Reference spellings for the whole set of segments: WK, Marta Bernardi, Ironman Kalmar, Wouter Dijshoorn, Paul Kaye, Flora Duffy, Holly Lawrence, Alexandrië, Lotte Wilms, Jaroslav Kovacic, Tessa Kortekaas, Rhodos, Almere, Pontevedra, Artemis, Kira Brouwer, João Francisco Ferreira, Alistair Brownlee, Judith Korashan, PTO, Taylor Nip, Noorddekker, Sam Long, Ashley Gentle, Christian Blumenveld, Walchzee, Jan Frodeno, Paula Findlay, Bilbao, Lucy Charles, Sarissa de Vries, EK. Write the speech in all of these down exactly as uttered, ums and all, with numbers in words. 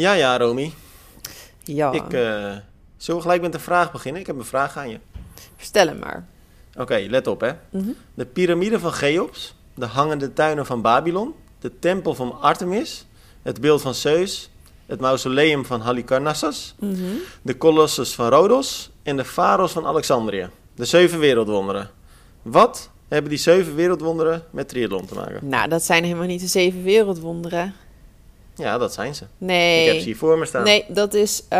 Ja, ja, Romy. Ja. Ik, uh, zullen we gelijk met een vraag beginnen? Ik heb een vraag aan je. Stel hem maar. Oké, okay, let op hè. Mm-hmm. De piramide van Cheops, de hangende tuinen van Babylon, de tempel van Artemis, het beeld van Zeus, het mausoleum van Halicarnassus, mm-hmm. de kolossus van Rhodos en de faros van Alexandrië. De zeven wereldwonderen. Wat hebben die zeven wereldwonderen met triathlon te maken? Nou, dat zijn helemaal niet de zeven wereldwonderen. Ja, dat zijn ze. Nee. Ik heb ze hier voor me staan. Nee, dat is... Um,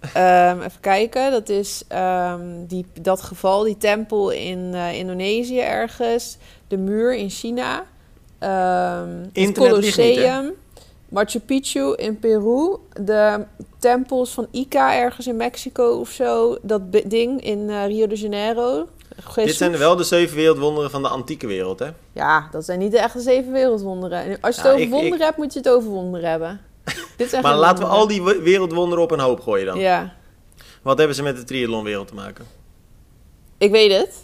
um, even kijken. Dat is um, die, dat geval, die tempel in uh, Indonesië ergens. De muur in China. Um, het Colosseum. Niet, Machu Picchu in Peru. De tempels van I K A ergens in Mexico of zo. Dat be- ding in uh, Rio de Janeiro. Jezus. Dit zijn wel de zeven wereldwonderen van de antieke wereld, hè? Ja, dat zijn niet de echte zeven wereldwonderen. Als je ja, het over wonderen ik... hebt, moet je het over wonderen hebben. Dit zijn maar laten wonderen. We al die wereldwonderen op een hoop gooien dan. Ja. Wat hebben ze met de triathlonwereld te maken? Ik weet het.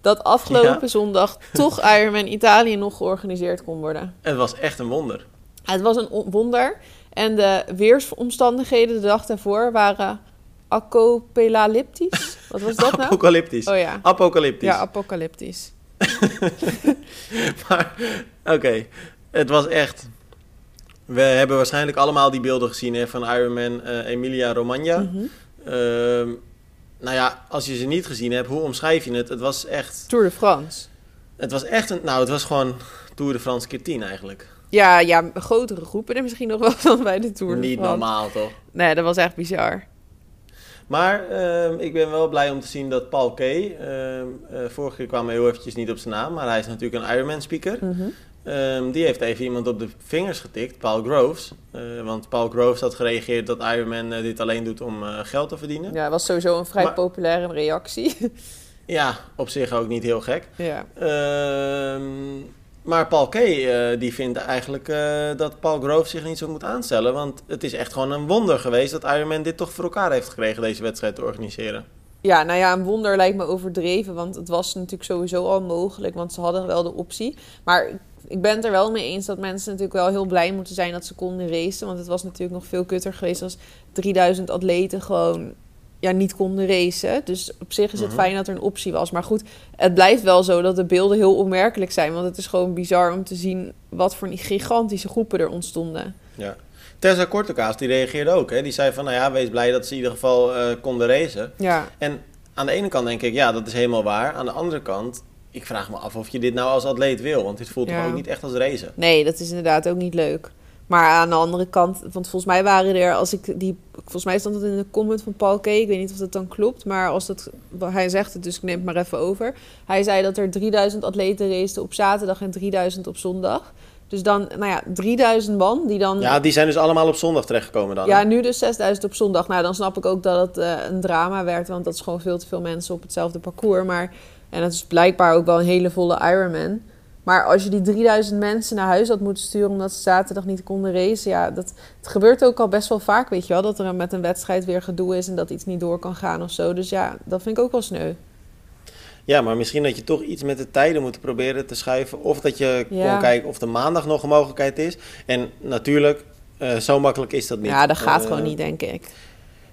Dat afgelopen ja? zondag toch Ironman Italië nog georganiseerd kon worden. Het was echt een wonder. Het was een wonder. En de weersomstandigheden de dag daarvoor waren... Acopelaliptisch? Wat was dat nou? Apocalyptisch. Oh ja. Apocalyptisch. Ja, apocalyptisch. Maar, oké. Okay. Het was echt... We hebben waarschijnlijk allemaal die beelden gezien hè, van Ironman uh, Emilia-Romagna. Mm-hmm. Uh, nou ja, als je ze niet gezien hebt, hoe omschrijf je het? Het was echt... Tour de France. Het was echt een... Nou, het was gewoon Tour de France keer tien eigenlijk. Ja, ja, grotere groepen er misschien nog wel dan bij de Tour de France. Niet normaal, toch? Nee, dat was echt bizar. Maar uh, ik ben wel blij om te zien dat Paul Kaye... Uh, uh, vorige keer kwam hij heel eventjes niet op zijn naam... maar hij is natuurlijk een Ironman speaker. Mm-hmm. Um, die heeft even iemand op de vingers getikt, Paul Groves. Uh, want Paul Groves had gereageerd dat Ironman uh, dit alleen doet om uh, geld te verdienen. Ja, dat was sowieso een vrij maar, populaire reactie. Ja, op zich ook niet heel gek. Ja. Um, maar Paul Kaye uh, die vindt eigenlijk uh, dat Paul Groves zich niet zo moet aanstellen. Want het is echt gewoon een wonder geweest dat Ironman dit toch voor elkaar heeft gekregen, deze wedstrijd te organiseren. Ja, nou ja, een wonder lijkt me overdreven. Want het was natuurlijk sowieso al mogelijk, want ze hadden wel de optie. Maar ik ben het er wel mee eens dat mensen natuurlijk wel heel blij moeten zijn dat ze konden racen. Want het was natuurlijk nog veel kutter geweest als drieduizend atleten gewoon... ja, niet konden racen. Dus op zich is het fijn dat er een optie was. Maar goed, het blijft wel zo dat de beelden heel opmerkelijk zijn. Want het is gewoon bizar om te zien wat voor gigantische groepen er ontstonden. Ja. Tessa Kortekaas, die reageerde ook. Hè? Die zei van, nou ja, wees blij dat ze in ieder geval uh, konden racen. Ja. En aan de ene kant denk ik, ja, dat is helemaal waar. Aan de andere kant, ik vraag me af of je dit nou als atleet wil. Want dit voelt ja. toch ook niet echt als racen. Nee, dat is inderdaad ook niet leuk. Maar aan de andere kant, want volgens mij waren er, als ik die, volgens mij stond dat in de comment van Paul Kaye, ik weet niet of dat dan klopt, maar als dat, hij zegt het, dus ik neem het maar even over. Hij zei dat er drieduizend atleten raceten op zaterdag en drieduizend op zondag. Dus dan, nou ja, drieduizend man die dan... Ja, die zijn dus allemaal op zondag terechtgekomen dan. Ja, nu dus zesduizend op zondag. Nou, dan snap ik ook dat het uh, een drama werd, want dat is gewoon veel te veel mensen op hetzelfde parcours. Maar, en dat is blijkbaar ook wel een hele volle Ironman. Maar als je die drieduizend mensen naar huis had moeten sturen omdat ze zaterdag niet konden racen, ja, dat het gebeurt ook al best wel vaak, weet je wel, dat er met een wedstrijd weer gedoe is en dat iets niet door kan gaan of zo. Dus ja, dat vind ik ook wel sneu. Ja, maar misschien dat je toch iets met de tijden moet proberen te schuiven, of dat je ja. kon kijken of de maandag nog een mogelijkheid is. En natuurlijk, uh, zo makkelijk is dat niet. Ja, dat gaat uh, gewoon niet, denk ik.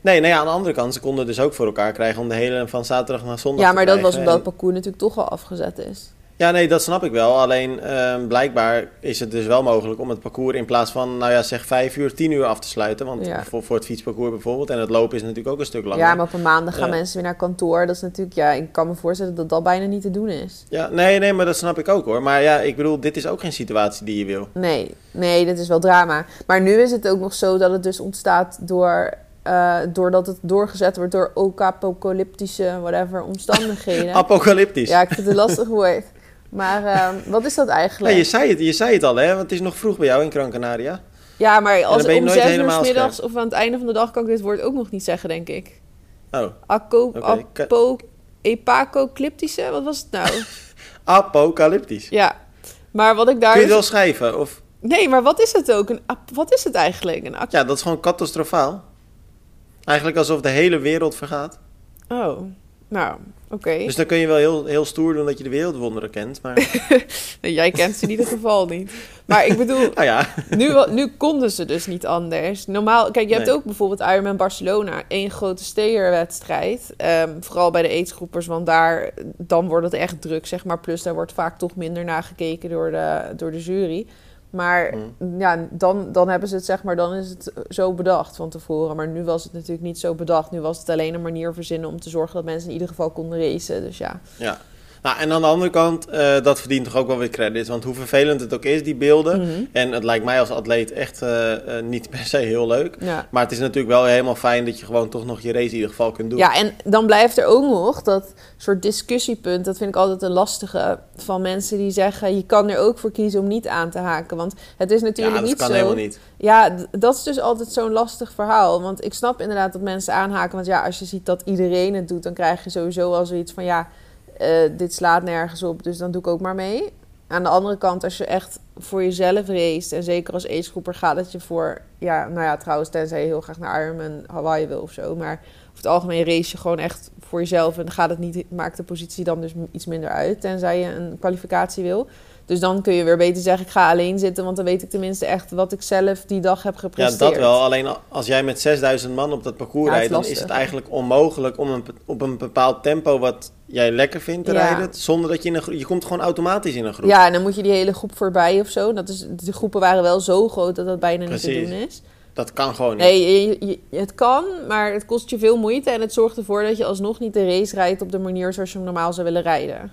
Nee, nee, aan de andere kant, ze konden dus ook voor elkaar krijgen om de hele van zaterdag naar zondag te Ja, maar te dat was omdat het parcours natuurlijk toch al afgezet is. Ja, nee, dat snap ik wel. Alleen uh, blijkbaar is het dus wel mogelijk om het parcours in plaats van, nou ja, zeg vijf uur, tien uur af te sluiten. Want ja. voor, voor het fietsparcours bijvoorbeeld. En het lopen is natuurlijk ook een stuk langer. Ja, maar op een maandag gaan uh, mensen weer naar kantoor. Dat is natuurlijk, ja, ik kan me voorstellen dat dat bijna niet te doen is. Ja, nee, nee, maar dat snap ik ook hoor. Maar ja, ik bedoel, dit is ook geen situatie die je wil. Nee, nee, dit is wel drama. Maar nu is het ook nog zo dat het dus ontstaat door... Uh, doordat het doorgezet wordt door ook apocalyptische, whatever, omstandigheden. Apocalyptisch. Ja, ik vind het een lastig woord. Maar uh, wat is dat eigenlijk? Ja, je zei het, je zei het al, hè? Want het is nog vroeg bij jou in Gran Canaria. Ja, maar als om zes uur 's middags of aan het einde van de dag kan ik dit woord ook nog niet zeggen, denk ik. Oh. Aco- okay. apo- Epacolyptische? Wat was het nou? Apocalyptisch. Ja. Maar wat ik daar... Kun je het wel schrijven? Of... Nee, maar wat is het ook? Een ap- wat is het eigenlijk? Een ap- ja, dat is gewoon catastrofaal. Eigenlijk alsof de hele wereld vergaat. Oh, Nou, oké. Okay. Dus dan kun je wel heel, heel stoer doen dat je de wereldwonderen kent, maar... Jij kent ze in ieder geval niet. Maar ik bedoel, ah, ja. nu, nu konden ze dus niet anders. Normaal, kijk, je nee. hebt ook bijvoorbeeld Ironman Barcelona. Één grote steerwedstrijd. Um, vooral bij de aidsgroepers, want daar, dan wordt het echt druk, zeg maar. Plus daar wordt vaak toch minder nagekeken door de, door de jury. Maar mm. ja, dan, dan hebben ze het, zeg maar, dan is het zo bedacht van tevoren. Maar nu was het natuurlijk niet zo bedacht. Nu was het alleen een manier verzinnen om te zorgen dat mensen in ieder geval konden racen. Dus ja. Ja. Nou, en aan de andere kant, uh, dat verdient toch ook wel weer credit. Want hoe vervelend het ook is, die beelden. Mm-hmm. En het lijkt mij als atleet echt uh, uh, niet per se heel leuk. Ja. Maar het is natuurlijk wel helemaal fijn dat je gewoon toch nog je race in ieder geval kunt doen. Ja, en dan blijft er ook nog dat soort discussiepunt. Dat vind ik altijd een lastige van mensen die zeggen... je kan er ook voor kiezen om niet aan te haken. Want het is natuurlijk niet zo... Ja, dat kan helemaal niet. Ja, dat is dus altijd zo'n lastig verhaal. Want ik snap inderdaad dat mensen aanhaken. Want ja, als je ziet dat iedereen het doet... dan krijg je sowieso al zoiets van... ja. Uh, dit slaat nergens op, dus dan doe ik ook maar mee. Aan de andere kant, als je echt voor jezelf race... en zeker als agegroeper gaat het je voor... ja, nou ja, trouwens, tenzij je heel graag naar Ironman Hawaii wil of zo... maar over het algemeen race je gewoon echt voor jezelf... en gaat het niet, maakt de positie dan dus iets minder uit... tenzij je een kwalificatie wil. Dus dan kun je weer beter zeggen, ik ga alleen zitten... want dan weet ik tenminste echt wat ik zelf die dag heb gepresteerd. Ja, dat wel. Alleen als jij met zesduizend man op dat parcours ja, rijdt... dan is het eigenlijk onmogelijk om een, op een bepaald tempo... wat jij lekker vindt te ja. rijden, zonder dat je in een groep... Je komt gewoon automatisch in een groep. Ja, en dan moet je die hele groep voorbij of zo. Dat is, de groepen waren wel zo groot dat dat bijna Precies. niet te doen is. Dat kan gewoon niet. Nee, je, je, het kan, maar het kost je veel moeite... en het zorgt ervoor dat je alsnog niet de race rijdt... op de manier zoals je hem normaal zou willen rijden.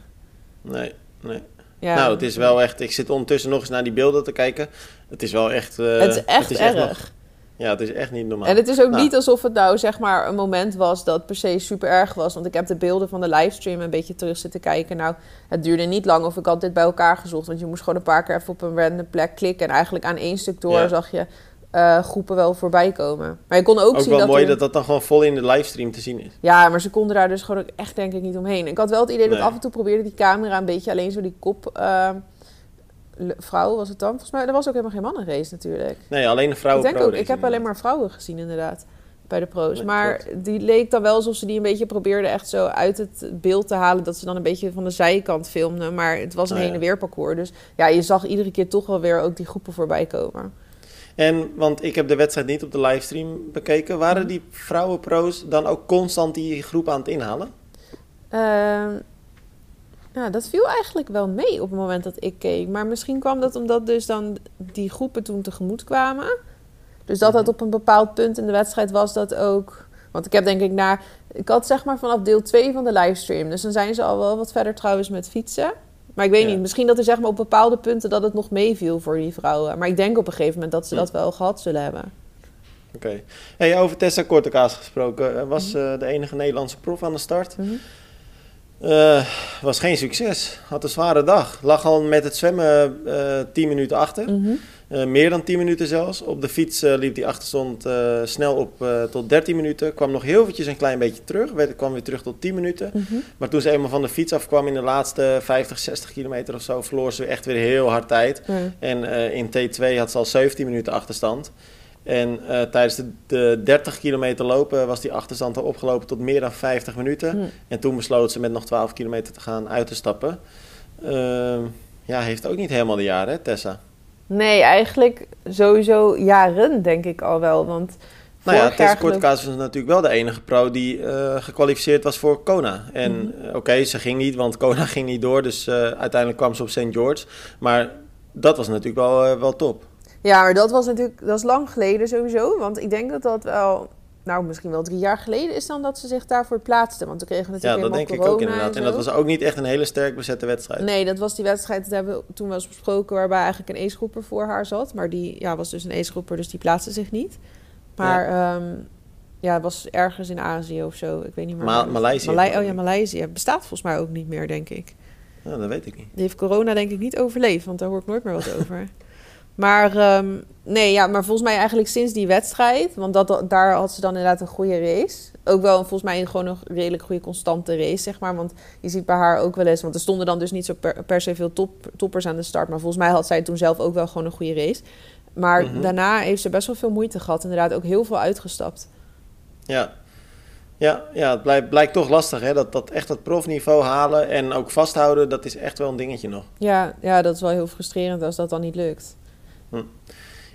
Nee, nee. Ja. Nou, het is wel echt... Ik zit ondertussen nog eens naar die beelden te kijken. Het is wel echt... Uh, het is echt het is erg. Echt nog, ja, het is echt niet normaal. En het is ook nou. niet alsof het nou zeg maar een moment was dat per se super erg was. Want ik heb de beelden van de livestream een beetje terug zitten kijken. Nou, het duurde niet lang of ik had dit bij elkaar gezocht. Want je moest gewoon een paar keer even op een random plek klikken. En eigenlijk aan één stuk door ja. zag je uh, groepen wel voorbij komen. Maar je kon ook, ook zien dat... Ook wel mooi er... dat dat dan gewoon vol in de livestream te zien is. Ja, maar ze konden daar dus gewoon ook echt denk ik niet omheen. Ik had wel het idee nee. dat af en toe probeerde die camera een beetje alleen zo die kop... Uh, vrouw was het dan? Volgens mij, er was ook helemaal geen mannenrace natuurlijk. Nee, alleen een vrouwen. Ik denk ook, ik heb inderdaad. alleen maar vrouwen gezien inderdaad bij de pro's. Nee, maar klopt. Die leek dan wel alsof ze die een beetje probeerden echt zo uit het beeld te halen. Dat ze dan een beetje van de zijkant filmden. Maar het was een nou, heen en weer parcours. Dus ja, je zag iedere keer toch wel weer ook die groepen voorbij komen. En, want ik heb de wedstrijd niet op de livestream bekeken. Waren die vrouwenpro's dan ook constant die groep aan het inhalen? Uh, Nou, dat viel eigenlijk wel mee op het moment dat ik keek. Maar misschien kwam dat omdat dus dan die groepen toen tegemoet kwamen. Dus dat dat op een bepaald punt in de wedstrijd was dat ook... Want ik heb denk ik na... Ik had zeg maar vanaf deel twee van de livestream. Dus dan zijn ze al wel wat verder trouwens met fietsen. Maar ik weet ja. niet, misschien dat er zeg maar op bepaalde punten dat het nog meeviel voor die vrouwen. Maar ik denk op een gegeven moment dat ze dat wel gehad zullen hebben. Oké. Okay. Hey, over Tessa Kortekaas gesproken. Was mm-hmm. uh, de enige Nederlandse prof aan de start... Mm-hmm. Uh, was geen succes. Had een zware dag. Lag al met het zwemmen tien uh, minuten achter. Mm-hmm. Uh, meer dan tien minuten zelfs. Op de fiets uh, liep die achterstand uh, snel op uh, tot dertien minuten. Kwam nog heel eventjes een klein beetje terug. Werd, kwam weer terug tot tien minuten. Mm-hmm. Maar toen ze eenmaal van de fiets afkwam in de laatste vijftig, zestig kilometer of zo... verloor ze echt weer heel hard tijd. Mm. En uh, in T twee had ze al zeventien minuten achterstand. En uh, tijdens de, de dertig kilometer lopen was die achterstand al opgelopen tot meer dan vijftig minuten. Mm. En toen besloot ze met nog twaalf kilometer te gaan uit te stappen. Uh, ja, heeft ook niet helemaal de jaren, hè, Tessa? Nee, eigenlijk sowieso jaren, denk ik al wel. Want nou ja, Tessa Kortekaas was natuurlijk wel de enige pro die uh, gekwalificeerd was voor Kona. En mm. oké, okay, ze ging niet, want Kona ging niet door. Dus uh, uiteindelijk kwam ze op Saint George. Maar dat was natuurlijk wel, uh, wel top. Ja, maar dat was natuurlijk dat is lang geleden sowieso. Want ik denk dat dat wel, nou misschien wel drie jaar geleden is dan dat ze zich daarvoor plaatsten. Want toen kregen we natuurlijk helemaal corona. Ja, dat denk ik ook inderdaad. En, en dat was ook niet echt een hele sterk bezette wedstrijd. Nee, dat was die wedstrijd, dat hebben we toen wel eens besproken, waarbij eigenlijk een ace-groeper voor haar zat. Maar die ja, was dus een ace-groeper, dus die plaatste zich niet. Maar ja, um, ja het was ergens in Azië of zo. Ik weet niet meer. Ma- Maleisië. Malai- oh ja, Maleisië. Bestaat volgens mij ook niet meer, denk ik. Ja, dat weet ik niet. Die heeft corona denk ik niet overleefd, want daar hoor ik nooit meer wat over. Maar, um, nee, ja, maar volgens mij eigenlijk sinds die wedstrijd... want dat, daar had ze dan inderdaad een goede race. Ook wel volgens mij gewoon een redelijk goede constante race, zeg maar. Want je ziet bij haar ook wel eens... want er stonden dan dus niet zo per, per se veel top, toppers aan de start... maar volgens mij had zij toen zelf ook wel gewoon een goede race. Maar mm-hmm. daarna heeft ze best wel veel moeite gehad. Inderdaad, ook heel veel uitgestapt. Ja, Ja, ja, het blijkt, blijkt toch lastig, hè? Dat, dat echt dat profniveau halen en ook vasthouden, dat is echt wel een dingetje nog. Ja, ja, dat is wel heel frustrerend als dat dan niet lukt. Hm.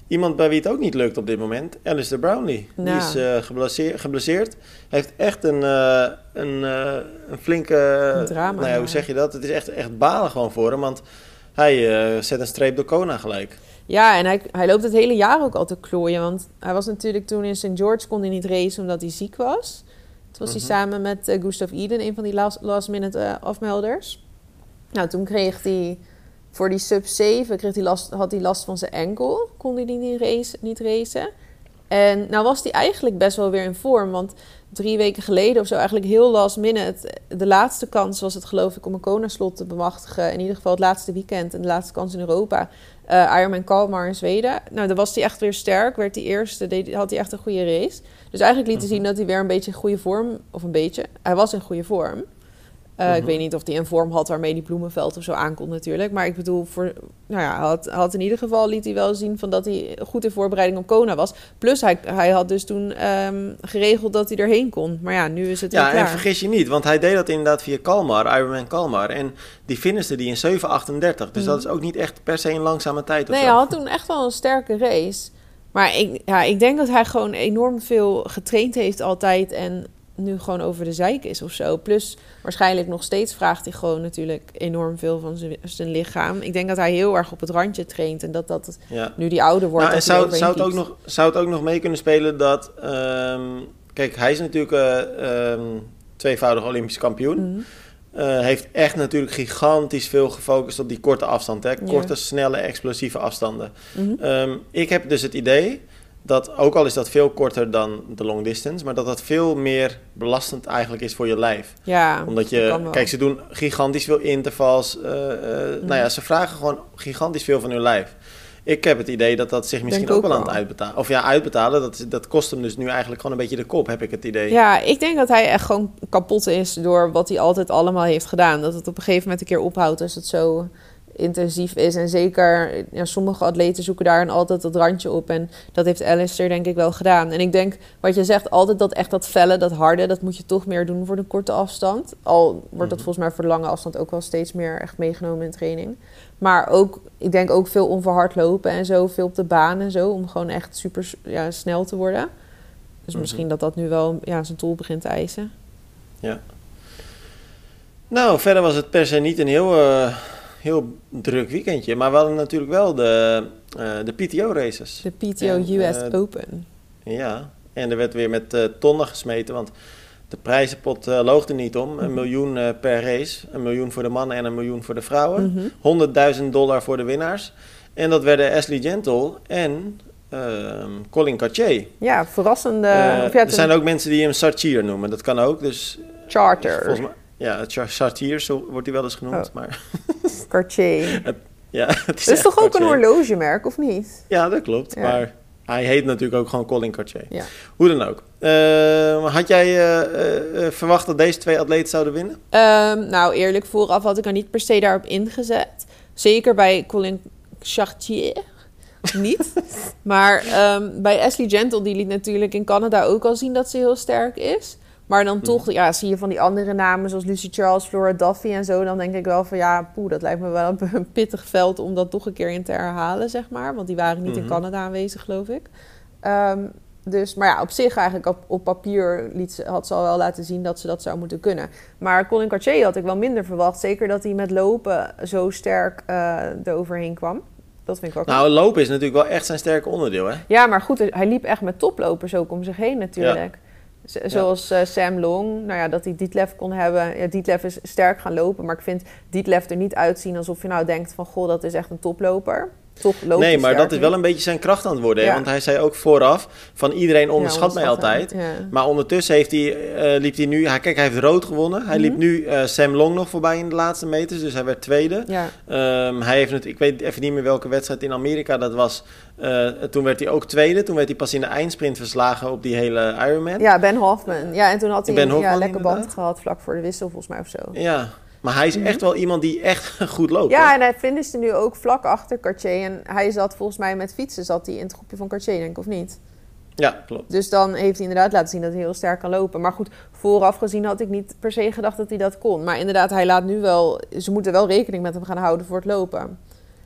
Iemand bij wie het ook niet lukt op dit moment, Alistair Brownlee. Nou. Die is uh, geblesseer, geblesseerd. Hij heeft echt een, uh, een, uh, een flinke... Een drama. Nou ja, hoe zeg je dat? Het is echt, echt balen gewoon voor hem, want hij uh, zet een streep door Kona gelijk. Ja, en hij, hij loopt het hele jaar ook al te klooien, want hij was natuurlijk toen in Saint George, kon hij niet racen omdat hij ziek was. Toen was hij mm-hmm. samen met uh, Gustav Iden, een van die last, last minute uh, afmelders. Nou, toen kreeg hij voor die sub zeven kreeg hij last, had hij last van zijn enkel. Kon hij die niet, race, niet racen. En nou was hij eigenlijk best wel weer in vorm. Want drie weken geleden of zo, eigenlijk heel last minute. De laatste kans was het, geloof ik, om een Kona-slot te bemachtigen. In ieder geval het laatste weekend en de laatste kans in Europa. Uh, Ironman Kalmar in Zweden. Nou, daar was hij echt weer sterk. Werd hij eerste, deed, had hij echt een goede race. Dus eigenlijk liet hij zien dat hij weer een beetje in goede vorm... Of een beetje, hij was in goede vorm. Uh, uh-huh. Ik weet niet of hij een vorm had waarmee die Bloemenveld of zo aankomt natuurlijk. Maar ik bedoel, voor, nou ja, had, had in ieder geval liet hij wel zien van dat hij goed in voorbereiding op Kona was. Plus hij, hij had dus toen um, geregeld dat hij erheen kon. Maar ja, nu is het ja, weer klaar. Ja, en vergis je niet, want hij deed dat inderdaad via Kalmar, Ironman Kalmar. En die finishte die in zeven achtendertig. Dus mm. dat is ook niet echt per se een langzame tijd. Nee, hij had toen echt wel een sterke race. Maar ik, ja, ik denk dat hij gewoon enorm veel getraind heeft altijd en nu gewoon over de zeik is of zo. Plus waarschijnlijk nog steeds vraagt hij gewoon natuurlijk enorm veel van zijn, zijn lichaam. Ik denk dat hij heel erg op het randje traint en dat dat ja. nu die ouder wordt. Nou, en zou, zou, het ook nog, zou het ook nog mee kunnen spelen dat... Um, kijk, hij is natuurlijk uh, um, tweevoudig Olympisch kampioen. Mm-hmm. Uh, heeft echt natuurlijk gigantisch veel gefocust op die korte afstand. Hè? Korte, ja. snelle, explosieve afstanden. Mm-hmm. Um, ik heb dus het idee dat, ook al is dat veel korter dan de long distance, maar dat dat veel meer belastend eigenlijk is voor je lijf. Ja, omdat je, kijk, ze doen gigantisch veel intervals. Uh, uh, mm-hmm. Nou ja, ze vragen gewoon gigantisch veel van hun lijf. Ik heb het idee dat dat zich misschien ook, ook wel aan het uitbetalen... Of ja, uitbetalen, dat, dat kost hem dus nu eigenlijk gewoon een beetje de kop, heb ik het idee. Ja, ik denk dat hij echt gewoon kapot is door wat hij altijd allemaal heeft gedaan. Dat het op een gegeven moment een keer ophoudt als het zo intensief is. En zeker, ja, sommige atleten zoeken daar altijd dat randje op. En dat heeft Alistair denk ik wel gedaan. En ik denk, wat je zegt, altijd dat echt dat felle, dat harde, dat moet je toch meer doen voor de korte afstand. Al wordt dat mm-hmm. volgens mij voor de lange afstand ook wel steeds meer echt meegenomen in training. Maar ook, ik denk ook veel onverhard lopen en zo, veel op de baan en zo, om gewoon echt super ja, snel te worden. Dus mm-hmm. misschien dat dat nu wel ja, zijn tol begint te eisen. Ja. Nou, verder was het per se niet een heel, uh, heel druk weekendje. Maar we hadden natuurlijk wel de, uh, de P T O races. De P T O en, U S uh, Open. Ja, en er werd weer met uh, tonnen gesmeten, want de prijzenpot uh, loog er niet om. Een miljoen uh, per race. Een miljoen voor de mannen en een miljoen voor de vrouwen. Mm-hmm. honderdduizend dollar voor de winnaars. En dat werden Ashley Gentle en uh, Colin Chartier. Ja, verrassende. Uh, er ten... zijn ook mensen die hem Chartier noemen. Dat kan ook. Dus, Charter. Dus mij, ja, Char- Chartier, zo wordt hij wel eens genoemd. Oh. Maar Cartier. het, ja, het is, dat is toch Cartier. Ook een horlogemerk, of niet? Ja, dat klopt. Ja. Maar hij heet natuurlijk ook gewoon Colin Chartier. Ja. Hoe dan ook. Uh, had jij uh, uh, verwacht dat deze twee atleten zouden winnen? Um, nou, eerlijk, vooraf had ik er niet per se daarop ingezet. Zeker bij Colin Chartier niet. Maar um, bij Ashley Gentle, die liet natuurlijk in Canada ook al zien dat ze heel sterk is. Maar dan toch, ja, zie je van die andere namen zoals Lucy Charles, Flora Duffy en zo, dan denk ik wel van ja, poeh, dat lijkt me wel een pittig veld om dat toch een keer in te herhalen, zeg maar. Want die waren niet mm-hmm. in Canada aanwezig, geloof ik. Um, dus, maar ja, op zich eigenlijk op, op papier liet ze, had ze al wel laten zien dat ze dat zou moeten kunnen. Maar Colin Chartier had ik wel minder verwacht. Zeker dat hij met lopen zo sterk uh, eroverheen kwam. Dat vind ik wel. Nou, lopen is natuurlijk wel echt zijn sterke onderdeel, hè? Ja, maar goed, hij liep echt met toplopers ook om zich heen natuurlijk. Ja. Z- zoals ja. uh, Sam Long, nou ja, dat hij Ditlev kon hebben. Ja, Ditlev is sterk gaan lopen, maar ik vind Ditlev er niet uitzien alsof je nou denkt van goh, dat is echt een toploper. Top loopt nee, maar dat nu. Is wel een beetje zijn kracht aan het worden. Ja. Want hij zei ook vooraf van iedereen onderschat ja, mij altijd. Ja. Maar ondertussen heeft hij, uh, liep hij nu... Hij, kijk, hij heeft rood gewonnen. Hij mm-hmm. liep nu uh, Sam Long nog voorbij in de laatste meters. Dus hij werd tweede. Ja. Um, hij heeft het, ik weet even niet meer welke wedstrijd in Amerika dat was. Uh, toen werd hij ook tweede. Toen werd hij pas in de eindsprint verslagen op die hele Ironman. Ja, Ben Hoffman. Ja, en toen had hij een ja, lekker band gehad vlak voor de wissel volgens mij of zo. Ja. Maar hij is echt wel iemand die echt goed loopt. Ja, hoor. En hij finishte nu ook vlak achter Cartier. En hij zat volgens mij met fietsen zat hij in het groepje van Cartier, denk ik, of niet? Ja, klopt. Dus dan heeft hij inderdaad laten zien dat hij heel sterk kan lopen. Maar goed, vooraf gezien had ik niet per se gedacht dat hij dat kon. Maar inderdaad, hij laat nu wel... Ze moeten wel rekening met hem gaan houden voor het lopen. Ja.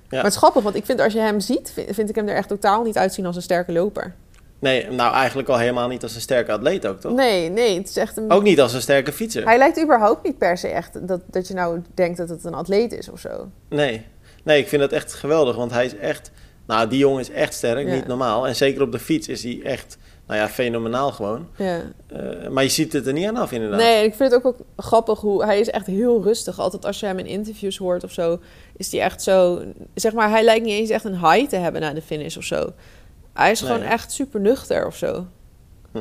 Maar het is grappig, want ik vind als je hem ziet... Vind, vind ik hem er echt totaal niet uitzien als een sterke loper. Nee, nou eigenlijk al helemaal niet als een sterke atleet ook, toch? Nee, nee. Het is echt een... Ook niet als een sterke fietser. Hij lijkt überhaupt niet per se echt dat, dat je nou denkt dat het een atleet is of zo. Nee. Nee, ik vind dat echt geweldig, want hij is echt... Nou, die jongen is echt sterk, ja. Niet normaal. En zeker op de fiets is hij echt, nou ja, fenomenaal gewoon. Ja. Uh, maar je ziet het er niet aan af, inderdaad. Nee, ik vind het ook, ook grappig hoe... Hij is echt heel rustig. Altijd als je hem in interviews hoort of zo, is hij echt zo... Zeg maar, hij lijkt niet eens echt een high te hebben na de finish of zo. Hij is nee. gewoon echt super nuchter of zo. Hm.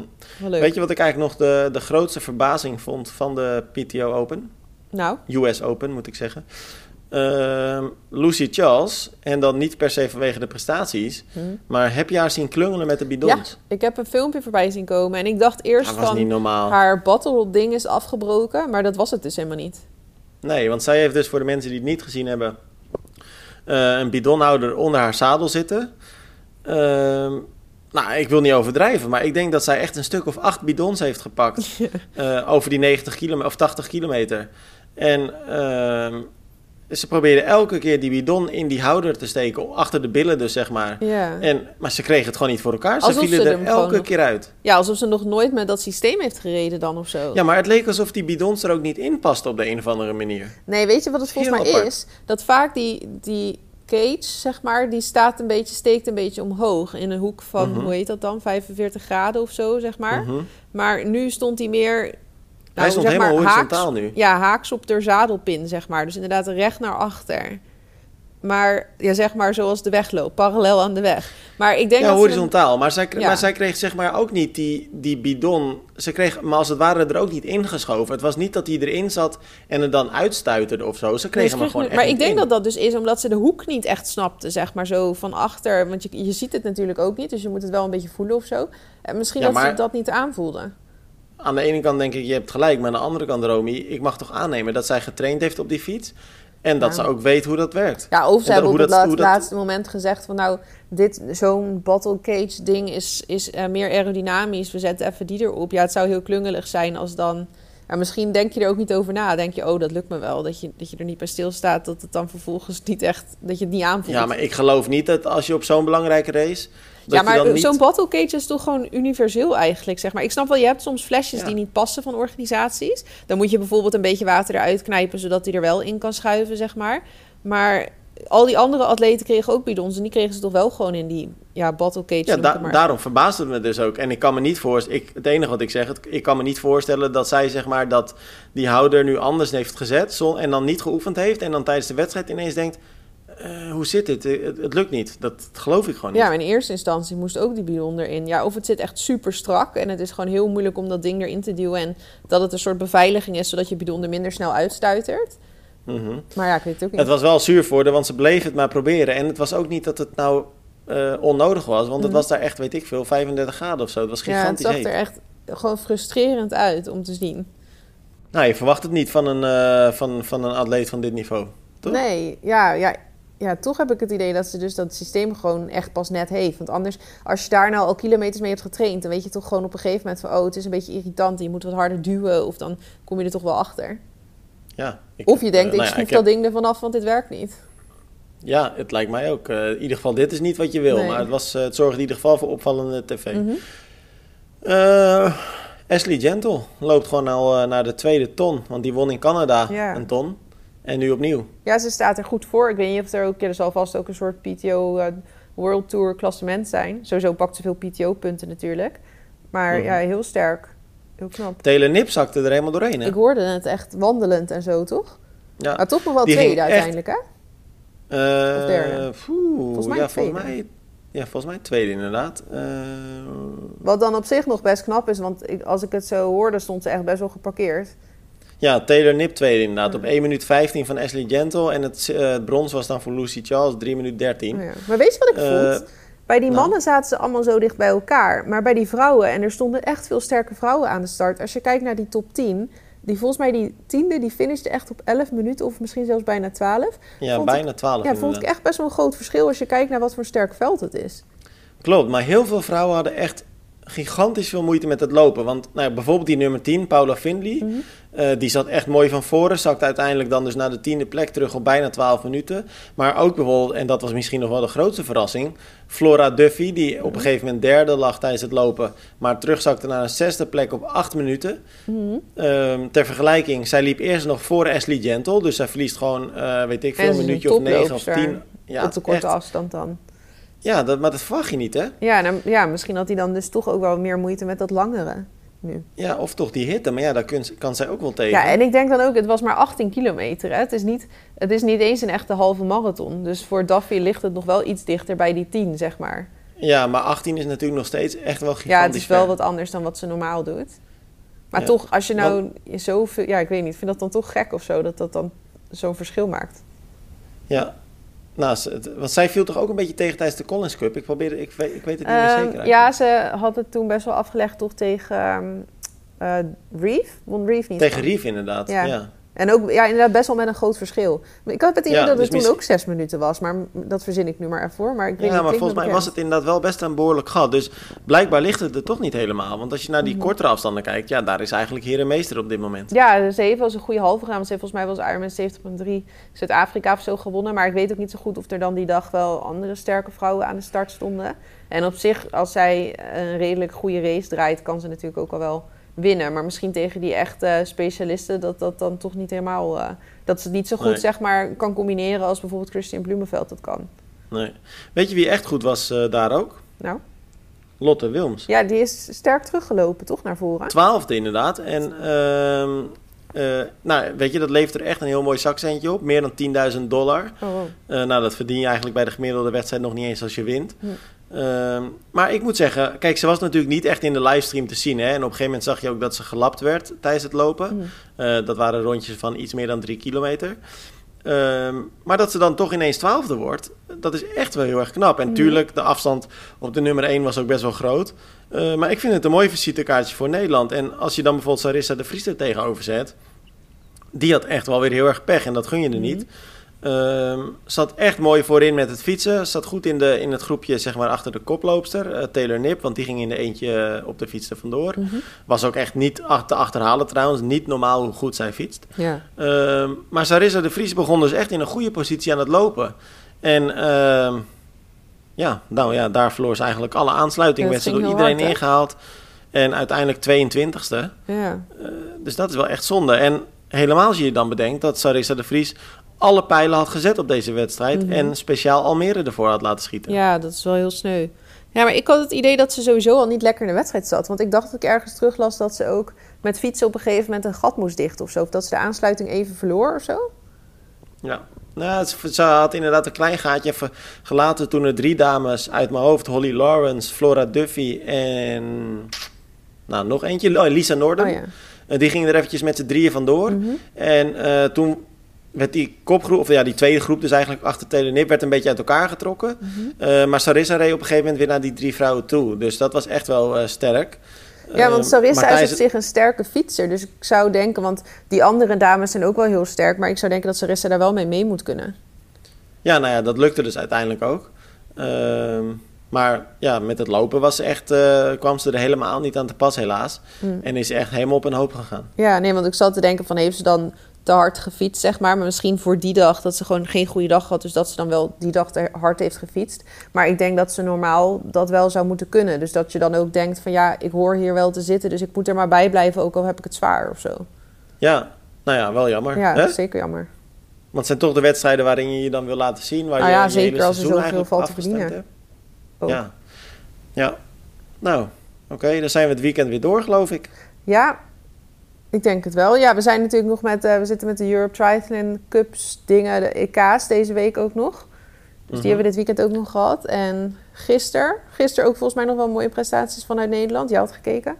Leuk. Weet je wat ik eigenlijk nog de, de grootste verbazing vond van de P T O Open? Nou? U S Open, moet ik zeggen. Uh, Lucy Charles, en dan niet per se vanwege de prestaties, hmm. maar heb je haar zien klungelen met de bidons? Ja, ik heb een filmpje voorbij zien komen en ik dacht eerst van haar battle ding is afgebroken, maar dat was het dus helemaal niet. Nee, want zij heeft dus voor de mensen die het niet gezien hebben, uh, een bidonhouder onder haar zadel zitten. Uh, nou, ik wil niet overdrijven, maar ik denk dat zij echt een stuk of acht bidons heeft gepakt uh, over die negentig kilometer of tachtig kilometer. En uh, Dus ze probeerde elke keer die bidon in die houder te steken. Achter de billen dus, zeg maar. Ja. En, maar ze kregen het gewoon niet voor elkaar. Ze alsof vielen ze er elke nog... keer uit. Ja, alsof ze nog nooit met dat systeem heeft gereden dan of zo. Ja, maar het leek alsof die bidons er ook niet in pasten op de een of andere manier. Nee, weet je wat het volgens mij apart. is? Dat vaak die, die cage, zeg maar, die staat een beetje, steekt een beetje omhoog. In een hoek van, mm-hmm. hoe heet dat dan? vijfenveertig graden of zo, zeg maar. Mm-hmm. Maar nu stond hij meer... Nou, hij stond zeg helemaal maar, horizontaal haaks, nu. Ja, haaks op de zadelpin, zeg maar. Dus inderdaad recht naar achter. Maar, ja, zeg maar, zoals de weg loopt. Parallel aan de weg. Maar ik denk ja, dat horizontaal. Een... Maar, zij, ja. maar zij kreeg zeg maar ook niet die, die bidon... Ze kreeg, maar als het ware, er ook niet ingeschoven. Het was niet dat hij erin zat en er dan uitstuiterde of zo. Ze kregen nee, hem gewoon nu, echt Maar ik denk in. dat dat dus is omdat ze de hoek niet echt snapte, zeg maar, zo van achter. Want je, je ziet het natuurlijk ook niet, dus je moet het wel een beetje voelen of zo. En misschien ja, dat maar... ze dat niet aanvoelde. Aan de ene kant denk ik, je hebt gelijk. Maar aan de andere kant, Romy, ik mag toch aannemen dat zij getraind heeft op die fiets. En dat ja. ze ook weet hoe dat werkt. Ja, of ze hebben op het dat, laatste, laatste moment gezegd van nou, dit zo'n battle cage ding is, is uh, meer aerodynamisch. We zetten even die erop. Ja, het zou heel klungelig zijn als dan... Ja, misschien denk je er ook niet over na. Denk je, oh, dat lukt me wel. Dat je, dat je er niet bij stilstaat, dat het dan vervolgens niet echt... Dat je het niet aanvoelt. Ja, maar ik geloof niet dat als je op zo'n belangrijke race... Dat ja, maar niet... zo'n battle cage is toch gewoon universeel eigenlijk, zeg maar. Ik snap wel, je hebt soms flesjes ja. die niet passen van organisaties. Dan moet je bijvoorbeeld een beetje water eruit knijpen, zodat hij er wel in kan schuiven, zeg maar. Maar al die andere atleten kregen ook bidons en die kregen ze toch wel gewoon in die ja, battle cage. Ja, da- maar. daarom verbaasde het me dus ook. En ik kan me niet voorstellen, het enige wat ik zeg, het, ik kan me niet voorstellen dat zij, zeg maar, dat die houder nu anders heeft gezet zon, en dan niet geoefend heeft en dan tijdens de wedstrijd ineens denkt... Uh, hoe zit dit? Het, het lukt niet. Dat geloof ik gewoon niet. Ja, in eerste instantie moest ook die bidon erin. Ja, of het zit echt super strak en het is gewoon heel moeilijk om dat ding erin te duwen. En dat het een soort beveiliging is, zodat je bidon er minder snel uitstuitert. Mm-hmm. Maar ja, ik weet het ook niet. Het was wel zuur voor haar, want ze bleef het maar proberen. En het was ook niet dat het nou uh, onnodig was, want het mm-hmm. was daar echt, weet ik veel, vijfendertig graden of zo. Het was gigantisch heet. Ja, het zag er echt gewoon frustrerend uit om te zien. Nou, je verwacht het niet van een, uh, van, van een atleet van dit niveau, toch? Nee, ja, ja. Ja, toch heb ik het idee dat ze dus dat systeem gewoon echt pas net heeft. Want anders, als je daar nou al kilometers mee hebt getraind... dan weet je toch gewoon op een gegeven moment van... oh, het is een beetje irritant, je moet wat harder duwen... of dan kom je er toch wel achter. Ja. Ik of je heb, denkt, uh, ik nou schroef ja, dat heb... ding ervan af, want dit werkt niet. Ja, het lijkt mij ook. Uh, in ieder geval, dit is niet wat je wil. Nee. Maar het, was, uh, het zorgde in ieder geval voor opvallende tv. Mm-hmm. Uh, Ashley Gentle loopt gewoon al uh, naar de tweede ton. Want die won in Canada ja. een ton. En nu opnieuw. Ja, ze staat er goed voor. Ik weet niet of er ook... Ja, er zal vast ook een soort P T O uh, World Tour klassement zijn. Sowieso pakt ze veel P T O punten natuurlijk. Maar mm-hmm. ja, heel sterk. Heel knap. Taylor Nip zakte er helemaal doorheen, hè? Ik hoorde het echt wandelend en zo, toch? Ja. Maar toch nog wel die tweede uiteindelijk, echt... hè? Uh, of derde. Poeh, volgens mij ja, volgens mij, ja, volgens mij tweede inderdaad. Uh... Wat dan op zich nog best knap is. Want ik, als ik het zo hoorde, stond ze echt best wel geparkeerd. Ja, Taylor Nip tweede inderdaad. Ja. Op één minuut vijftien van Ashley Gentle. En het, uh, het brons was dan voor Lucy Charles drie minuten dertien. Ja. Maar weet je wat ik uh, vond? Bij die mannen nou. zaten ze allemaal zo dicht bij elkaar. Maar bij die vrouwen, en er stonden echt veel sterke vrouwen aan de start. Als je kijkt naar die top tien... Die, volgens mij die tiende, die finishte echt op elf minuten of misschien zelfs bijna twaalf. Ja, vond bijna twaalf. Ik, ja, vond ik echt best wel een groot verschil als je kijkt naar wat voor sterk veld het is. Klopt, maar heel veel vrouwen hadden echt... gigantisch veel moeite met het lopen. Want nou ja, bijvoorbeeld die nummer tien, Paula Findlay. Mm-hmm. Uh, die zat echt mooi van voren. Zakt uiteindelijk dan dus naar de tiende plek terug op bijna twaalf minuten. Maar ook bijvoorbeeld, en dat was misschien nog wel de grootste verrassing, Flora Duffy, die mm-hmm. op een gegeven moment derde lag tijdens het lopen, maar terugzakte naar een zesde plek op acht minuten. Mm-hmm. Um, ter vergelijking, zij liep eerst nog voor Ashley Gentle. Dus zij verliest gewoon, uh, weet ik veel, een minuutje of negen of tien. Ja, op de korte echt. afstand dan. Ja, dat, maar dat verwacht je niet, hè? Ja, nou, ja, misschien had hij dan dus toch ook wel meer moeite met dat langere nu. Ja, of toch die hitte. Maar ja, daar kun, kan zij ook wel tegen. Ja, en ik denk dan ook, het was maar achttien kilometer, hè? Het is niet, het is niet eens een echte halve marathon. Dus voor Duffy ligt het nog wel iets dichter bij die tien, zeg maar. Ja, maar achttien is natuurlijk nog steeds echt wel gigantisch. Ja, het is wel ver. Wat anders dan wat ze normaal doet. Maar ja, toch, als je nou want... zoveel... Ja, ik weet niet, ik vind dat dan toch gek of zo, dat dat dan zo'n verschil maakt. Ja. Nou, want zij viel toch ook een beetje tegen tijdens de Collins Cup? Ik, probeerde, ik, weet, ik weet het niet meer uh, zeker eigenlijk. Ja, ze had het toen best wel afgelegd toch tegen uh, Reeve? Won Reeve niet? Tegen Reeve inderdaad, ja. ja. En ook ja, inderdaad best wel met een groot verschil. Ik had het idee ja, dat het dus toen mis... ook zes minuten was, maar dat verzin ik nu maar ervoor. Maar ik weet ja, niet, maar volgens mij bekend. was het inderdaad wel best een behoorlijk gat. Dus blijkbaar ligt het er toch niet helemaal. Want als je naar die mm-hmm. kortere afstanden kijkt, ja, daar is eigenlijk heer en meester op dit moment. Ja, ze heeft wel eens een goede halve gedaan. Want ze heeft volgens mij wel eens Ironman zeventig punt drie Zuid-Afrika of zo gewonnen. Maar ik weet ook niet zo goed of er dan die dag wel andere sterke vrouwen aan de start stonden. En op zich, als zij een redelijk goede race draait, kan ze natuurlijk ook al wel winnen, maar misschien tegen die echte specialisten dat dat dan toch niet helemaal uh, dat ze het niet zo goed nee. zeg maar kan combineren als bijvoorbeeld Christian Blumenveld dat kan. Nee. Weet je wie echt goed was uh, daar ook? Nou? Lotte Wilms. Ja, die is sterk teruggelopen toch naar voren. Twaalfde inderdaad en uh, uh, nou weet je dat levert er echt een heel mooi zakcentje op, meer dan tienduizend dollar. Oh, wow. uh, nou dat verdien je eigenlijk bij de gemiddelde wedstrijd nog niet eens als je wint. Hm. Um, maar ik moet zeggen, kijk, ze was natuurlijk niet echt in de livestream te zien. Hè? En op een gegeven moment zag je ook dat ze gelapt werd tijdens het lopen. Mm. Uh, dat waren rondjes van iets meer dan drie kilometer. Um, maar dat ze dan toch ineens twaalfde wordt, dat is echt wel heel erg knap. En mm. tuurlijk, de afstand op de nummer één was ook best wel groot. Uh, maar ik vind het een mooi visitekaartje voor Nederland. En als je dan bijvoorbeeld Sarissa de Vries er tegenover zet, die had echt wel weer heel erg pech en dat gun je er mm. niet. Um, zat echt mooi voorin met het fietsen. Zat goed in, de, in het groepje zeg maar, achter de koploopster, uh, Taylor Nip. Want die ging in de eentje op de fiets er vandoor. Mm-hmm. Was ook echt niet te achterhalen trouwens. Niet normaal hoe goed zij fietst. Ja. Um, maar Sarissa de Vries begon dus echt in een goede positie aan het lopen. En um, ja, nou ja, daar verloor ze eigenlijk alle aansluiting. Werd ze door iedereen hard, ingehaald. En uiteindelijk tweeëntwintigste. Ja. Uh, dus dat is wel echt zonde. En helemaal als je je dan bedenkt dat Sarissa de Vries alle pijlen had gezet op deze wedstrijd mm-hmm. en speciaal Almere ervoor had laten schieten. Ja, dat is wel heel sneu. Ja, maar ik had het idee dat ze sowieso al niet lekker in de wedstrijd zat. Want ik dacht dat ik ergens teruglas dat ze ook met fietsen op een gegeven moment een gat moest dichten of zo. Of dat ze de aansluiting even verloor of zo. Ja, nou, ze had inderdaad een klein gaatje even gelaten toen er drie dames uit mijn hoofd, Holly Lawrence, Flora Duffy en nou, nog eentje, oh, Lisa Norden. Oh, ja. Die gingen er eventjes met z'n drieën vandoor. Mm-hmm. En uh, toen werd die kopgroep, of ja, die tweede groep dus eigenlijk achter Taylor Nip, werd een beetje uit elkaar getrokken. Mm-hmm. Uh, maar Sarissa reed op een gegeven moment weer naar die drie vrouwen toe. Dus dat was echt wel uh, sterk. Ja, want Sarissa uh, is op zich een sterke fietser. Dus ik zou denken, want die andere dames zijn ook wel heel sterk, maar ik zou denken dat Sarissa daar wel mee mee moet kunnen. Ja, nou ja, dat lukte dus uiteindelijk ook. Uh, maar ja, met het lopen was echt, uh, kwam ze er helemaal niet aan te pas helaas. Mm. En is echt helemaal op een hoop gegaan. Ja, nee, want ik zat te denken van, heeft ze dan te hard gefietst, zeg maar. Maar misschien voor die dag dat ze gewoon geen goede dag had. Dus dat ze dan wel die dag te hard heeft gefietst. Maar ik denk dat ze normaal dat wel zou moeten kunnen. Dus dat je dan ook denkt van ja, ik hoor hier wel te zitten, dus ik moet er maar bij blijven, ook al heb ik het zwaar of zo. Ja, nou ja, wel jammer. Ja, dat is zeker jammer. Want het zijn toch de wedstrijden waarin je je dan wil laten zien, waar nou ja, je zeker, je hele seizoen als er zoveel valt te verdienen. Oh. Ja. ja, nou, oké. Okay. Dan zijn we het weekend weer door, geloof ik. Ja, ik denk het wel. Ja, we zijn natuurlijk nog met, uh, we zitten met de Europe Triathlon Cups dingen, de E K's deze week ook nog. Dus mm-hmm. die hebben we dit weekend ook nog gehad. En gisteren, gisteren ook volgens mij nog wel mooie prestaties vanuit Nederland. Jij had gekeken.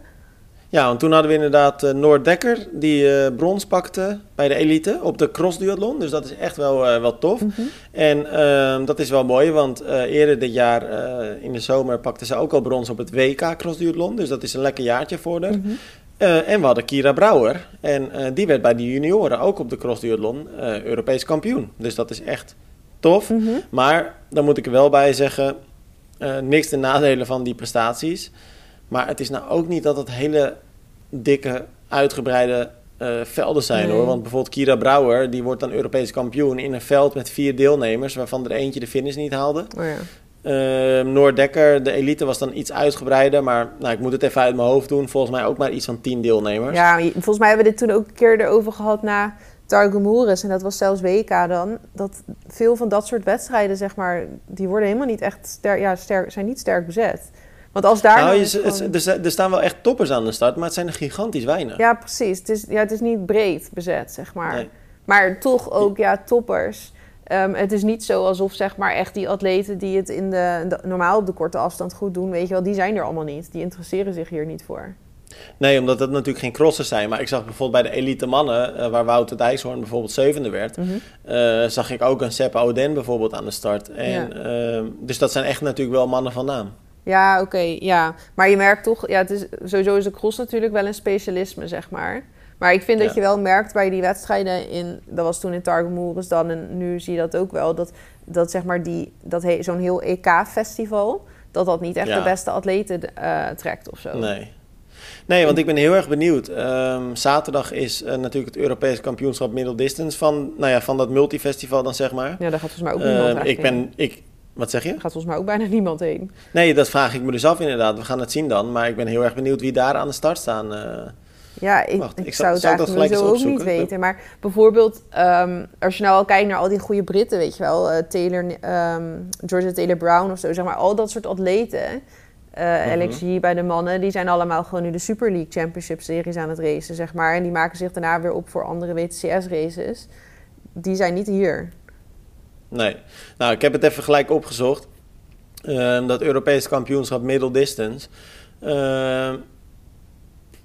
Ja, want toen hadden we inderdaad uh, Noorddekker die uh, brons pakte bij de elite op de crossduathlon. Dus dat is echt wel, uh, wel tof. Mm-hmm. En uh, dat is wel mooi, want uh, eerder dit jaar uh, in de zomer pakte ze ook al brons op het W K crossduathlon. Dus dat is een lekker jaartje voor haar. Mm-hmm. Uh, en we hadden Kira Brouwer. En uh, die werd bij de junioren ook op de crossduathlon uh, Europees kampioen. Dus dat is echt tof. Mm-hmm. Maar dan moet ik er wel bij zeggen, uh, niks ten nadele van die prestaties. Maar het is nou ook niet dat het hele dikke, uitgebreide uh, velden zijn, nee. hoor. Want bijvoorbeeld Kira Brouwer, die wordt dan Europees kampioen in een veld met vier deelnemers, waarvan er eentje de finish niet haalde. Oh ja. Uh, Noorddekker, de elite was dan iets uitgebreider, maar nou, ik moet het even uit mijn hoofd doen. Volgens mij ook maar iets van tien deelnemers. Ja, volgens mij hebben we dit toen ook een keer erover gehad na Târgu Mureș. En dat was zelfs W K dan. Dat veel van dat soort wedstrijden, zeg maar, die worden helemaal niet echt sterk, ja, sterk, zijn niet sterk bezet. Want als daar. Nou, je, het, gewoon... er, er staan wel echt toppers aan de start, maar het zijn er gigantisch weinig. Ja, precies. Het is, ja, het is niet breed bezet, zeg maar. Nee. Maar toch ook, ja, toppers. Um, het is niet zo alsof, zeg maar, echt die atleten die het in de, de, normaal op de korte afstand goed doen, weet je wel, die zijn er allemaal niet. Die interesseren zich hier niet voor. Nee, omdat dat natuurlijk geen crossers zijn. Maar ik zag bijvoorbeeld bij de elite mannen, uh, waar Wouter Dijshoorn bijvoorbeeld zevende werd, mm-hmm. uh, zag ik ook een Sepp Oden bijvoorbeeld aan de start. En, ja. uh, dus dat zijn echt natuurlijk wel mannen van naam. Ja, oké. Okay, ja. Maar je merkt toch, ja, het is, sowieso is de cross natuurlijk wel een specialisme, zeg maar. Maar ik vind dat ja. je wel merkt bij die wedstrijden in... Dat was toen in Târgu Mureș dan en nu zie je dat ook wel. Dat, dat zeg maar die, dat he, zo'n heel E K-festival... dat dat niet echt ja. de beste atleten uh, trekt of zo. Nee. Nee, want ik ben heel erg benieuwd. Um, zaterdag is uh, natuurlijk het Europees kampioenschap middle distance... van, nou ja, van dat multifestival dan, zeg maar. Ja, daar gaat volgens mij ook niemand uh, ik ben, ik Wat zeg je? Daar gaat volgens mij ook bijna niemand heen. Nee, dat vraag ik me dus af inderdaad. We gaan het zien dan. Maar ik ben heel erg benieuwd wie daar aan de start staan... Uh, Ja, ik, Wacht, ik, ik zou het zou eigenlijk zo ook opzoeken. Niet weten. Maar bijvoorbeeld, um, als je nou al kijkt naar al die goede Britten, weet je wel. Uh, Taylor, um, Georgia Taylor Brown of zo, zeg maar. Al dat soort atleten. Uh, mm-hmm. L X G bij de mannen, die zijn allemaal gewoon nu de Super League Championship Series aan het racen, zeg maar. En die maken zich daarna weer op voor andere W T C S-races. Die zijn niet hier. Nee. Nou, ik heb het even gelijk opgezocht. Uh, dat Europees kampioenschap middle distance... Uh,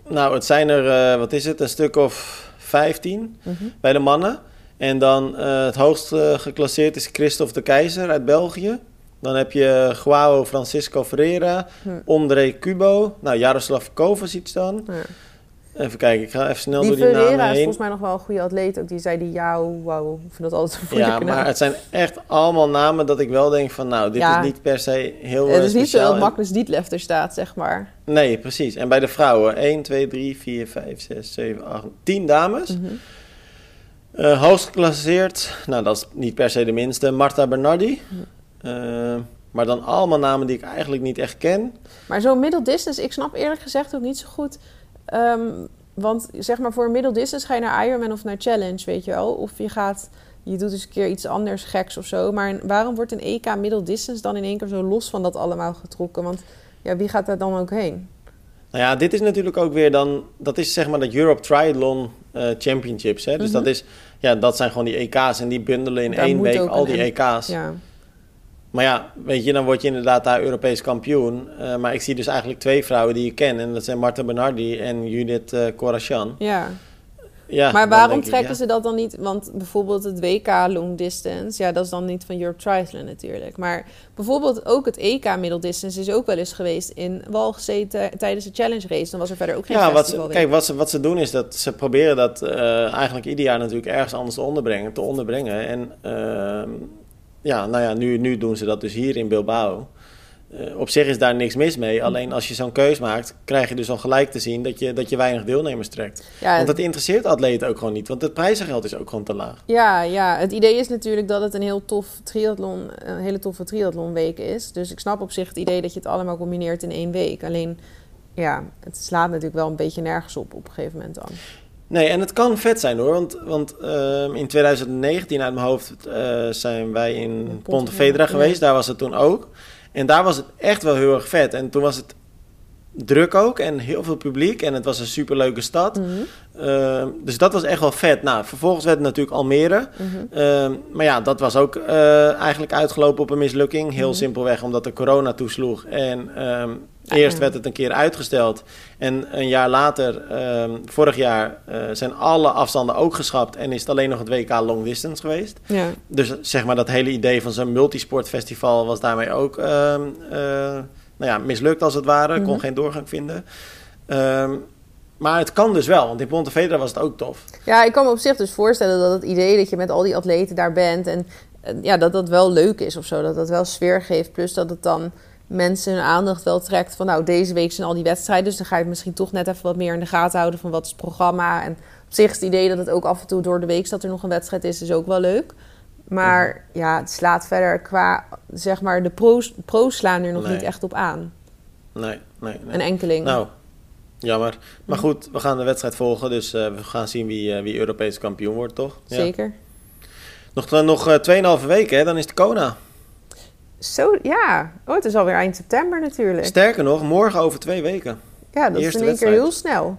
Nou, het zijn er, uh, wat is het, een stuk of vijftien mm-hmm. bij de mannen. En dan uh, het hoogst uh, geclasseerd is Christophe de Keizer uit België. Dan heb je João Francisco Ferreira, mm. André Kubo. Nou, Jaroslav Kovacic dan. Mm. Even kijken, ik ga even snel die door die Ferreira namen heen. Die Ferreira is volgens mij nog wel een goede atleet ook. Die zei die jou, wauw, ik vind dat altijd een goede Ja, kanaal. Maar het zijn echt allemaal namen dat ik wel denk van... nou, dit ja. is niet per se heel ja, het is speciaal. Niet zo dat Magnus Ditlev er staat, zeg maar. Nee, precies. En bij de vrouwen één, twee, drie, vier, vijf, zes, zeven, acht, tien dames. Mm-hmm. Uh, hoogst geclasseerd, nou dat is niet per se de minste, Marta Bernardi. Mm-hmm. Uh, maar dan allemaal namen die ik eigenlijk niet echt ken. Maar zo'n middle distance, ik snap eerlijk gezegd ook niet zo goed... Um, want zeg maar voor een middle distance ga je naar Ironman of naar Challenge, weet je wel. Of je gaat, je doet eens een keer iets anders geks of zo. Maar waarom wordt een E K middle distance dan in één keer zo los van dat allemaal getrokken? Want ja, wie gaat daar dan ook heen? Nou ja, dit is natuurlijk ook weer dan... Dat is zeg maar dat Europe Triathlon uh, Championships, hè. Dus mm-hmm. dat is, ja, dat zijn gewoon die E K's en die bundelen in daar één week al die E K's. Ja. Maar ja, weet je, dan word je inderdaad daar Europees kampioen. Uh, maar ik zie dus eigenlijk twee vrouwen die je kent. En dat zijn Marta Bernardi en Judith uh, Korashan. Ja. ja. Maar waarom trekken ik, ze ja. dat dan niet? Want bijvoorbeeld het W K long distance... Ja, dat is dan niet van Europe Triathlon natuurlijk. Maar bijvoorbeeld ook het E K middle distance... is ook wel eens geweest in Walchzee tijdens de challenge race. Dan was er verder ook geen ja, festival. Wat ze, kijk, wat ze, wat ze doen is dat ze proberen dat... Uh, eigenlijk ieder jaar natuurlijk ergens anders te onderbrengen. Te onderbrengen. En... Uh, Ja, nou ja, nu, nu doen ze dat dus hier in Bilbao. Uh, op zich is daar niks mis mee. Alleen als je zo'n keus maakt, krijg je dus al gelijk te zien dat je, dat je weinig deelnemers trekt. Ja, want dat interesseert atleten ook gewoon niet. Want het prijzengeld is ook gewoon te laag. Ja, ja, het idee is natuurlijk dat het een heel tof triathlon, een hele toffe triathlonweek is. Dus ik snap op zich het idee dat je het allemaal combineert in één week. Alleen, ja, het slaat natuurlijk wel een beetje nergens op op een gegeven moment dan. Nee, en het kan vet zijn hoor, want, want uh, in twintig negentien uit mijn hoofd uh, zijn wij in Pontevedra geweest. Daar was het toen ook. En daar was het echt wel heel erg vet. En toen was het druk ook en heel veel publiek en het was een superleuke stad. Mm-hmm. Uh, dus dat was echt wel vet. Nou, vervolgens werd het natuurlijk Almere. Mm-hmm. Uh, maar ja, dat was ook uh, eigenlijk uitgelopen op een mislukking. Heel mm-hmm. simpelweg omdat de corona toesloeg en... Um, Eerst werd het een keer uitgesteld en een jaar later, um, vorig jaar, uh, zijn alle afstanden ook geschrapt en is het alleen nog het W K long distance geweest. Ja. Dus zeg maar dat hele idee van zo'n multisportfestival was daarmee ook um, uh, nou ja, mislukt als het ware, mm-hmm. kon geen doorgang vinden. Um, maar het kan dus wel, want in Pontevedra was het ook tof. Ja, ik kan me op zich dus voorstellen dat het idee dat je met al die atleten daar bent en ja, dat dat wel leuk is of zo, dat dat wel sfeer geeft, plus dat het dan... mensen hun aandacht wel trekt van nou, deze week zijn al die wedstrijden. Dus dan ga je het misschien toch net even wat meer in de gaten houden van wat is het programma. En op zich is het idee dat het ook af en toe door de week dat er nog een wedstrijd is, is ook wel leuk. Maar ja, het slaat verder qua, zeg maar, de pro's, pro's slaan er nog nee. niet echt op aan. Nee, nee, nee. Een enkeling. Nou, jammer. Maar goed, we gaan de wedstrijd volgen. Dus uh, we gaan zien wie, uh, wie Europees kampioen wordt, toch? Ja. Zeker. Nog, nog uh, tweeënhalve weken, hè? Dan is de Kona. Zo, ja. Oh, het is alweer eind september natuurlijk. Sterker nog, morgen over twee weken. Ja, dat is in één keer heel snel.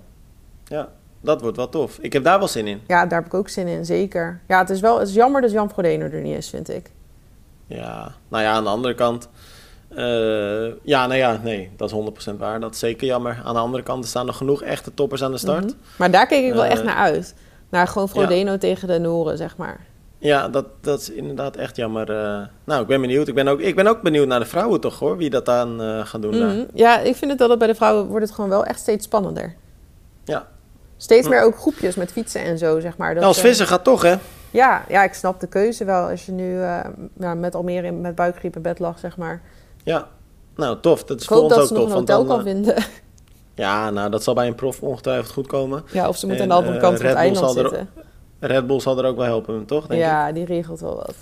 Ja, dat wordt wel tof. Ik heb daar wel zin in. Ja, daar heb ik ook zin in, zeker. Ja, het is wel het is jammer dat Jan Frodeno er niet is, vind ik. Ja, nou ja, aan de andere kant... Uh, ja, nou ja, nee, dat is honderd procent waar. Dat is zeker jammer. Aan de andere kant er staan nog genoeg echte toppers aan de start. Mm-hmm. Maar daar keek ik wel uh, echt naar uit. Naar gewoon Frodeno ja. tegen de Nooren, zeg maar. Ja, dat, dat is inderdaad echt jammer. Uh, nou, ik ben benieuwd. Ik ben, ook, ik ben ook benieuwd naar de vrouwen toch, hoor. Wie dat aan uh, gaat doen. Mm-hmm. Ja, ik vind het dat het bij de vrouwen wordt het gewoon wel echt steeds spannender. Ja. Steeds mm-hmm. meer ook groepjes met fietsen en zo, zeg maar. Dat, ja, als visser uh, gaat toch, hè? Ja, ja, ik snap de keuze wel. Als je nu uh, ja, met Almere met buikgriep in bed lag, zeg maar. Ja, nou tof. Dat is ik voor ons ook tof. Ik hoop dat ze nog een hotel dan, kan vinden. Ja, nou dat zal bij een prof ongetwijfeld goed komen. Ja, of ze moeten aan de andere kant van het eiland zitten. Er, Red Bull zal er ook wel helpen, toch? Denk ja, ik. Die regelt wel wat.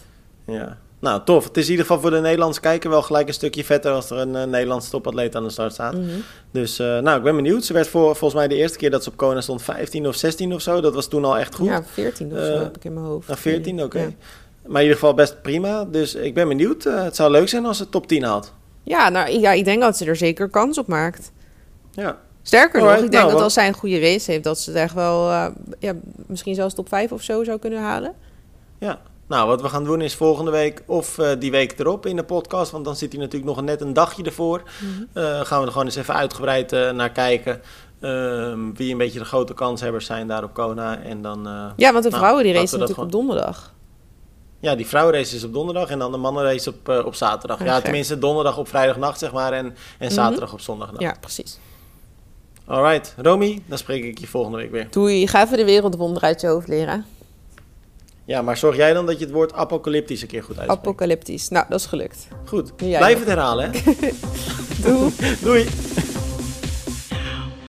Ja, nou tof. Het is in ieder geval voor de Nederlandse kijker wel gelijk een stukje vetter als er een uh, Nederlandse topatleet aan de start staat. Mm-hmm. Dus uh, nou, ik ben benieuwd. Ze werd voor, volgens mij de eerste keer dat ze op Kona stond vijftien of zestien of zo. Dat was toen al echt goed. Ja, veertien of uh, zo heb ik in mijn hoofd. Nou, veertien, oké. Okay. Ja. Maar in ieder geval best prima. Dus ik ben benieuwd. Uh, het zou leuk zijn als ze top tien haalt. Ja, nou, ja, ik denk dat ze er zeker kans op maakt. Ja. Sterker Alright, nog, ik denk nou, dat als zij een goede race heeft... dat ze het echt wel uh, ja, misschien zelfs top vijf of zo zou kunnen halen. Ja. Nou, wat we gaan doen is volgende week of uh, die week erop in de podcast... want dan zit hij natuurlijk nog net een dagje ervoor. Mm-hmm. Uh, gaan we er gewoon eens even uitgebreid uh, naar kijken... Uh, wie een beetje de grote kanshebbers zijn daar op Kona. En dan, uh, ja, want de vrouwen nou, die racen natuurlijk gewoon... op donderdag... Ja, die vrouwenrace is op donderdag en dan de mannenrace op, uh, op zaterdag. Oh, ja, gek. Tenminste donderdag op vrijdagnacht, zeg maar, en, en mm-hmm. zaterdag op zondagnacht. Ja, precies. Alright, Romy, dan spreek ik je volgende week weer. Doei, ga even de wereldwonder uit je hoofd leren. Ja, maar zorg jij dan dat je het woord apocalyptisch een keer goed uitspreekt. Apocalyptisch, nou, dat is gelukt. Goed, blijf het herhalen, hè. Doei. Doei.